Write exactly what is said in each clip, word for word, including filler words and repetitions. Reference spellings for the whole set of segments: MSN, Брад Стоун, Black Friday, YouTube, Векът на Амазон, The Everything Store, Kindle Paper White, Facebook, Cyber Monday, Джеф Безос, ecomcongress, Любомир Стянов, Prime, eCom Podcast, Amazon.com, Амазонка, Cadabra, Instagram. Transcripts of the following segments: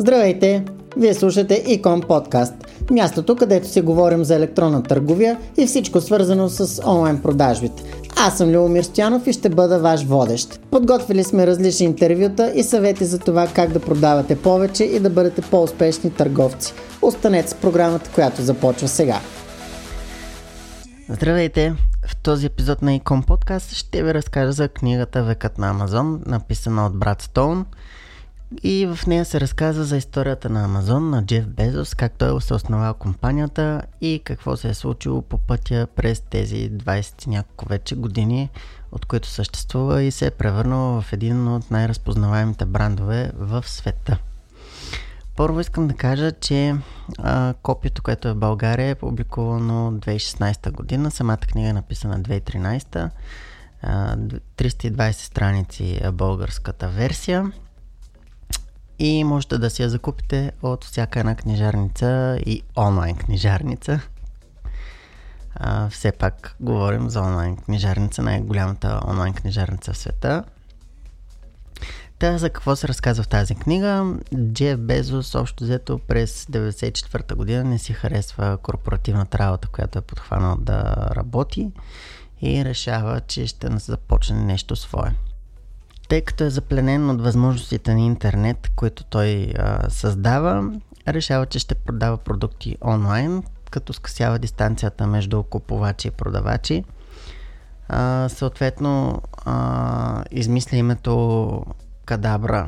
Здравейте! Вие слушате eCom Podcast, мястото, където си говорим за електронна търговия и всичко свързано с онлайн продажбите. Аз съм Любомир Стянов и ще бъда ваш водещ. Подготвили сме различни интервюта и съвети за това как да продавате повече и да бъдете по-успешни търговци. Останете с програмата, която започва сега. Здравейте! В този епизод на eCom Podcast ще ви разкажа за книгата Векът на Амазон, написана от Брад Стоун. И в нея се разказва за историята на Амазон, на Джеф Безос, как той се основал компанията и какво се е случило по пътя през тези двайсет няколко вече години, от които съществува и се е превърнал в един от най-разпознаваемите брандове в света. Първо искам да кажа, че а, копието, което е в България, е публикувано две хиляди и шестнайсета година. Самата книга е написана две хиляди и тринайсета, а, триста и двайсет страници е българската версия. И можете да си я закупите от всяка една книжарница и онлайн книжарница. А, все пак говорим за онлайн книжарница, най-голямата онлайн книжарница в света. Та за какво се разказва в тази книга? Джеф Безос общо взето през деветдесет и четвърта година не си харесва корпоративната работа, която е подхванал да работи и решава, че ще започне нещо свое. Тъй като е запленен от възможностите на интернет, които той а, създава, решава, че ще продава продукти онлайн, като скъсява дистанцията между купувачи и продавачи. А, съответно, а, измисля името Cadabra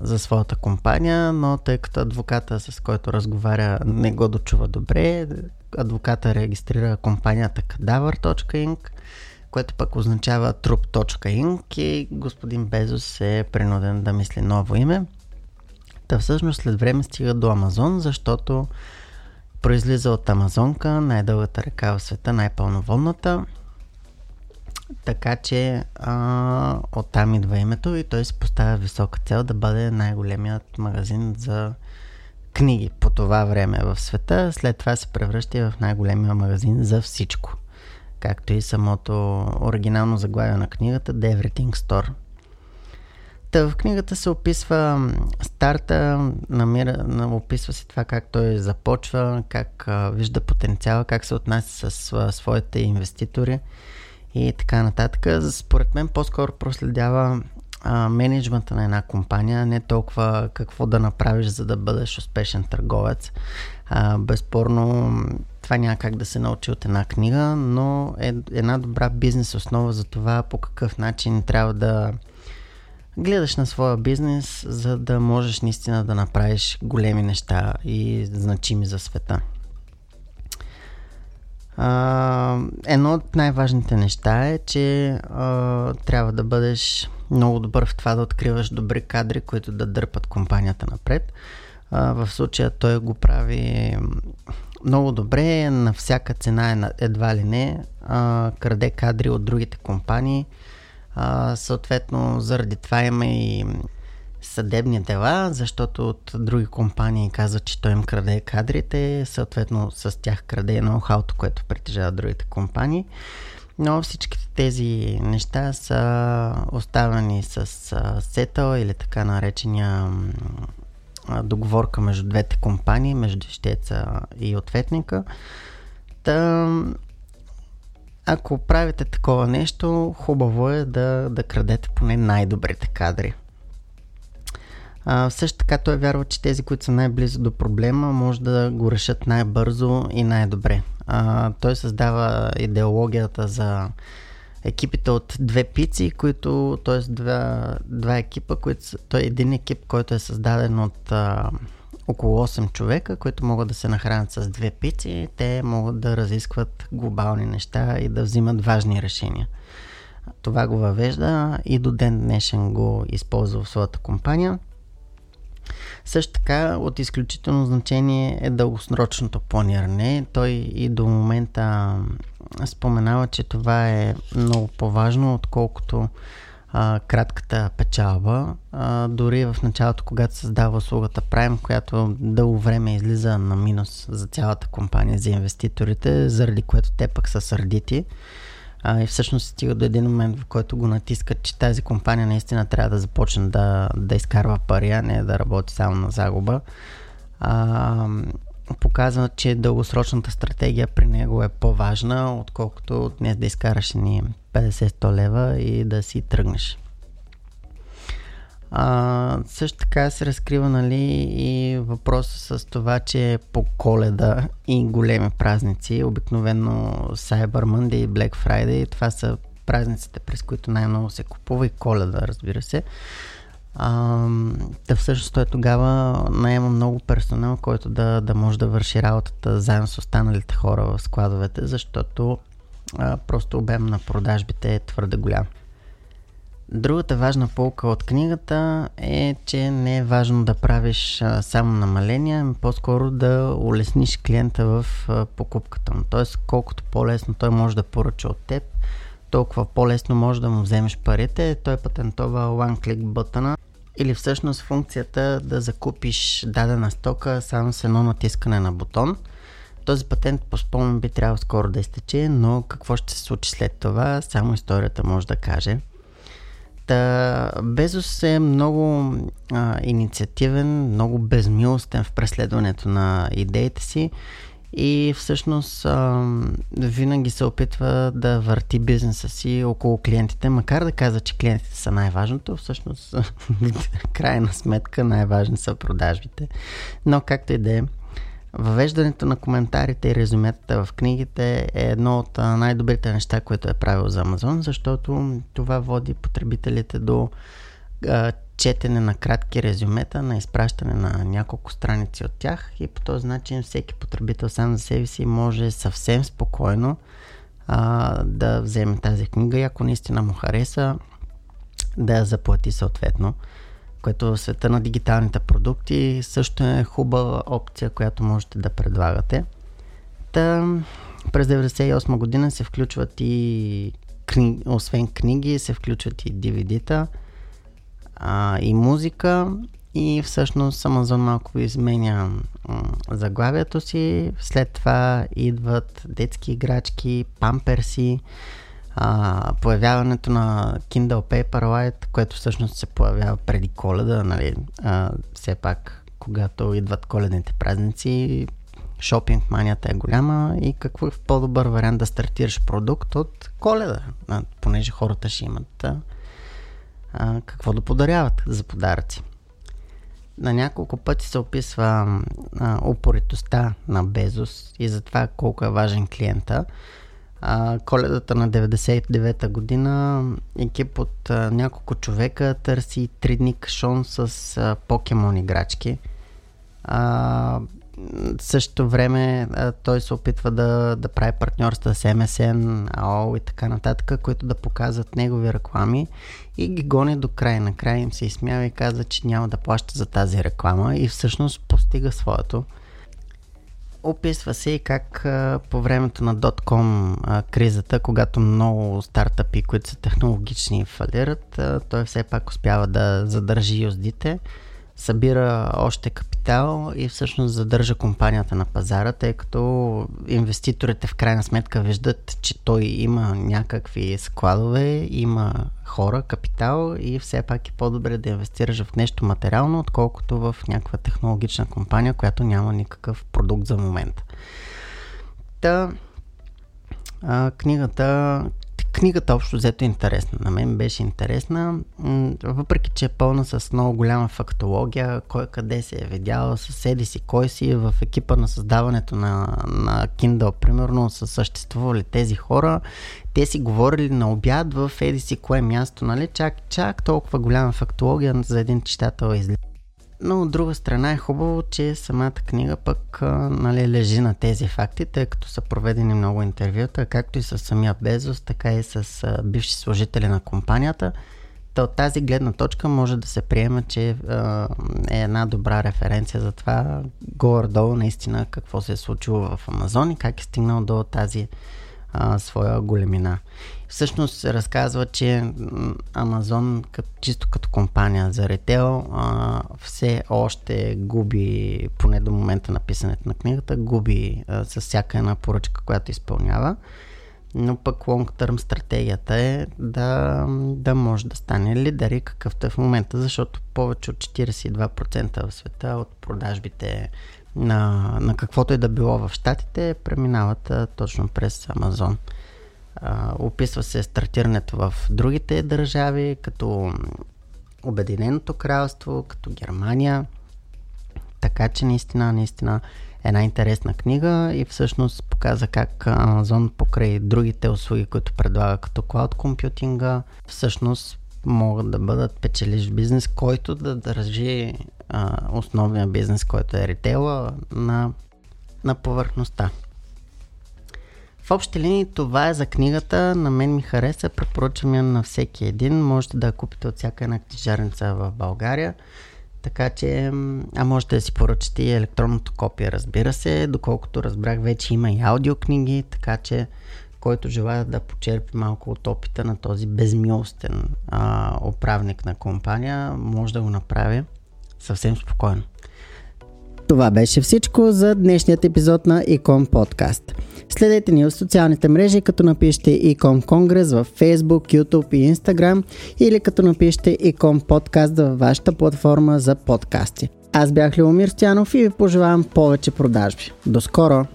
за своята компания, но тъй като адвоката, с който разговаря, не го дочува добре, адвоката регистрира компанията Cadabra точка инк, което пък означава труп точка инк и господин Безос е принуден да мисли ново име. Та всъщност след време стига до Амазон, защото произлиза от Амазонка, най-дългата река в света, най-пълноводната. Така че а, оттам идва името и той се поставя висока цел да бъде най-големият магазин за книги по това време в света. След това се превръща и в най-големия магазин за всичко, както и самото оригинално заглавие на книгата The Everything Store. Та в книгата се описва старта, намира, описва се това как той започва, как а, вижда потенциала, как се отнася с а, своите инвеститори и така нататък. Според мен по-скоро проследява а, менеджмента на една компания, не толкова какво да направиш, за да бъдеш успешен търговец. А, безспорно това няма как да се научи от една книга, но е една добра бизнес основа за това по какъв начин трябва да гледаш на своя бизнес, за да можеш наистина да направиш големи неща и значими за света. А, едно от най-важните неща е, че а, трябва да бъдеш много добър в това да откриваш добри кадри, които да дърпат компанията напред. А, в случая той го прави много добре, на всяка цена едва ли не, а, краде кадри от другите компании. А, съответно, заради това има и съдебни дела, защото от други компании казват, че той им краде кадрите, съответно с тях краде ноу-хауто, което притежават другите компании. Но всичките тези неща са оставени с сетъл или така наречения договорка между двете компании, между ищеца и ответника. Та, ако правите такова нещо, хубаво е да, да крадете поне най-добрите кадри. А, също така той вярва, че тези, които са най-близо до проблема, може да го решат най-бързо и най-добре. А, той създава идеологията за екипите от две пици, които, т.е. Два, два екипа, които, той е един екип, който е създаден от а, около осем човека, които могат да се нахранят с две пици. Те могат да разискват глобални неща и да взимат важни решения. Това го въвежда и до ден днешен го използва в своята компания. Също така от изключително значение е дългосрочното планиране. Той и до момента споменава, че това е много по-важно, отколкото а, кратката печалба. А, дори в началото, когато създава услугата Prime, която дълго време излиза на минус за цялата компания, за инвеститорите, заради което те пък са сърдити. А, и всъщност стига до един момент, в който го натискат, че тази компания наистина трябва да започне да, да изкарва пари, а не да работи само на загуба. А, показва, че дългосрочната стратегия при него е по-важна, отколкото днес да изкараш ни петдесет сто лева и да си тръгнеш. А, също така се разкрива, нали, и въпроса с това, че по Коледа и големи празници, обикновено Cyber Monday и Black Friday, това са празниците, през които най-много се купува, и Коледа, разбира се. А, да, всъщност той тогава наема много персонал, който да, да може да върши работата заедно с останалите хора в складовете, защото а, просто обем на продажбите е твърде голям. Другата важна полка от книгата е, че не е важно да правиш а, само намаления, а по-скоро да улесниш клиента в а, покупката му. Тоест, колкото по-лесно той може да поръча от теб, толкова по-лесно може да му вземеш парите. Той патентова one-click бутона, или всъщност функцията да закупиш дадена стока само с едно натискане на бутон. Този патент по спомен би трябвало скоро да изтече, но какво ще се случи след това, само историята може да каже. Та, Безос е много а, инициативен, много безмилостен в преследването на идеите си и всъщност а, винаги се опитва да върти бизнеса си около клиентите, макар да казва, че клиентите са най-важното, всъщност крайна сметка най-важни са продажбите. Но както и да е, въвеждането на коментарите и резюметата в книгите е едно от най-добрите неща, което е правил за Амазон, защото това води потребителите до а, четене на кратки резюмета, на изпращане на няколко страници от тях, и по този начин всеки потребител сам за себе си може съвсем спокойно а, да вземе тази книга и, ако наистина му хареса, да я заплати съответно. Което в света на дигиталните продукти също е хубава опция, която можете да предлагате. Та, през деветдесет и осма година се включват и книги, освен книги, се включват и ди ви ди-та, а, и музика, и всъщност Amazon малко изменя м- заглавието си. След това идват детски играчки, памперси, Uh, появяването на Kindle Paper White, което всъщност се появява преди Коледа, нали, uh, все пак, когато идват коледните празници, шопинг манията е голяма, и какво е в по-добър вариант да стартираш продукт от Коледа, uh, понеже хората ще имат uh, какво да подаряват за подаръци. На няколко пъти се описва uh, упоритостта на Безос и за това колко е важен клиента. Uh, коледата на деветдесет и девета година екип от uh, няколко човека търси три дни кашон с uh, покемон играчки. Uh, също време uh, той се опитва да, да прави партньорства с Ем Ес Ен, А О Л и така нататък, които да показват негови реклами, и ги гони до край. Накрая им се изсмява и казва, че няма да плаща за тази реклама, и всъщност постига своето. Описва се и как а, по времето на dot-com а, кризата, когато много стартъпи, които са технологични, фалират, а, той все пак успява да задържи юздите, събира още капитал и всъщност задържа компанията на пазара, тъй като инвеститорите в крайна сметка виждат, че той има някакви складове, има хора, капитал, и все пак е по-добре да инвестираш в нещо материално, отколкото в някаква технологична компания, която няма никакъв продукт за момента. Та, а, книгата... Книгата общо взето е интересна. На мен беше интересна, въпреки че е пълна с много голяма фактология, кой къде се е видял, съседи си, кой си в екипа на създаването на, на Kindle, примерно, са съществували тези хора, те си говорили на обяд в еди си кое място, нали, чак, чак толкова голяма фактология за един читател излиза. Но от друга страна е хубаво, че самата книга пък, нали, лежи на тези факти, тъй като са проведени много интервюта, както и с самия Безос, така и с бивши служители на компанията. Та от тази гледна точка може да се приема, че е една добра референция за това горе-долу наистина какво се е случило в Амазон и как е стигнал до тази а, своя големина. Всъщност се разказва, че Амазон чисто като компания за ритейл а, все още губи, поне до момента на писането на книгата, губи а, с всяка една поръчка, която изпълнява. но пък long-term стратегията е да, да може да стане лидер и какъвто е в момента, защото повече от четиридесет и два процента в света от продажбите на, на каквото и да било в щатите преминават а, точно през Амазон. А, описва се стартирането в другите държави, като Обединеното кралство, като Германия, така че наистина, наистина една интересна книга и всъщност показа как Amazon покрай другите услуги, които предлага като клауд компютинга, всъщност могат да бъдат печеливш бизнес, който да държи а, основния бизнес, който е ритейла, на, на повърхността. В общи линии това е за книгата, на мен ми хареса, препоръчвам я на всеки един, можете да я купите от всяка една книжарница в България. Така че, а можете да си поръчате и електронното копие, разбира се. Доколкото разбрах, вече има и аудиокниги, така че който желая да почерпи малко от опита на този безмилостен а, управник на компания, може да го направи съвсем спокойно. Това беше всичко за днешният епизод на eCom Podcast. Следете ни в социалните мрежи, като напишете ecomcongress във Facebook, YouTube и Instagram или като напишете eCom Podcast във вашата платформа за подкасти. Аз бях Любомир Стянов и ви пожелавам повече продажби. До скоро!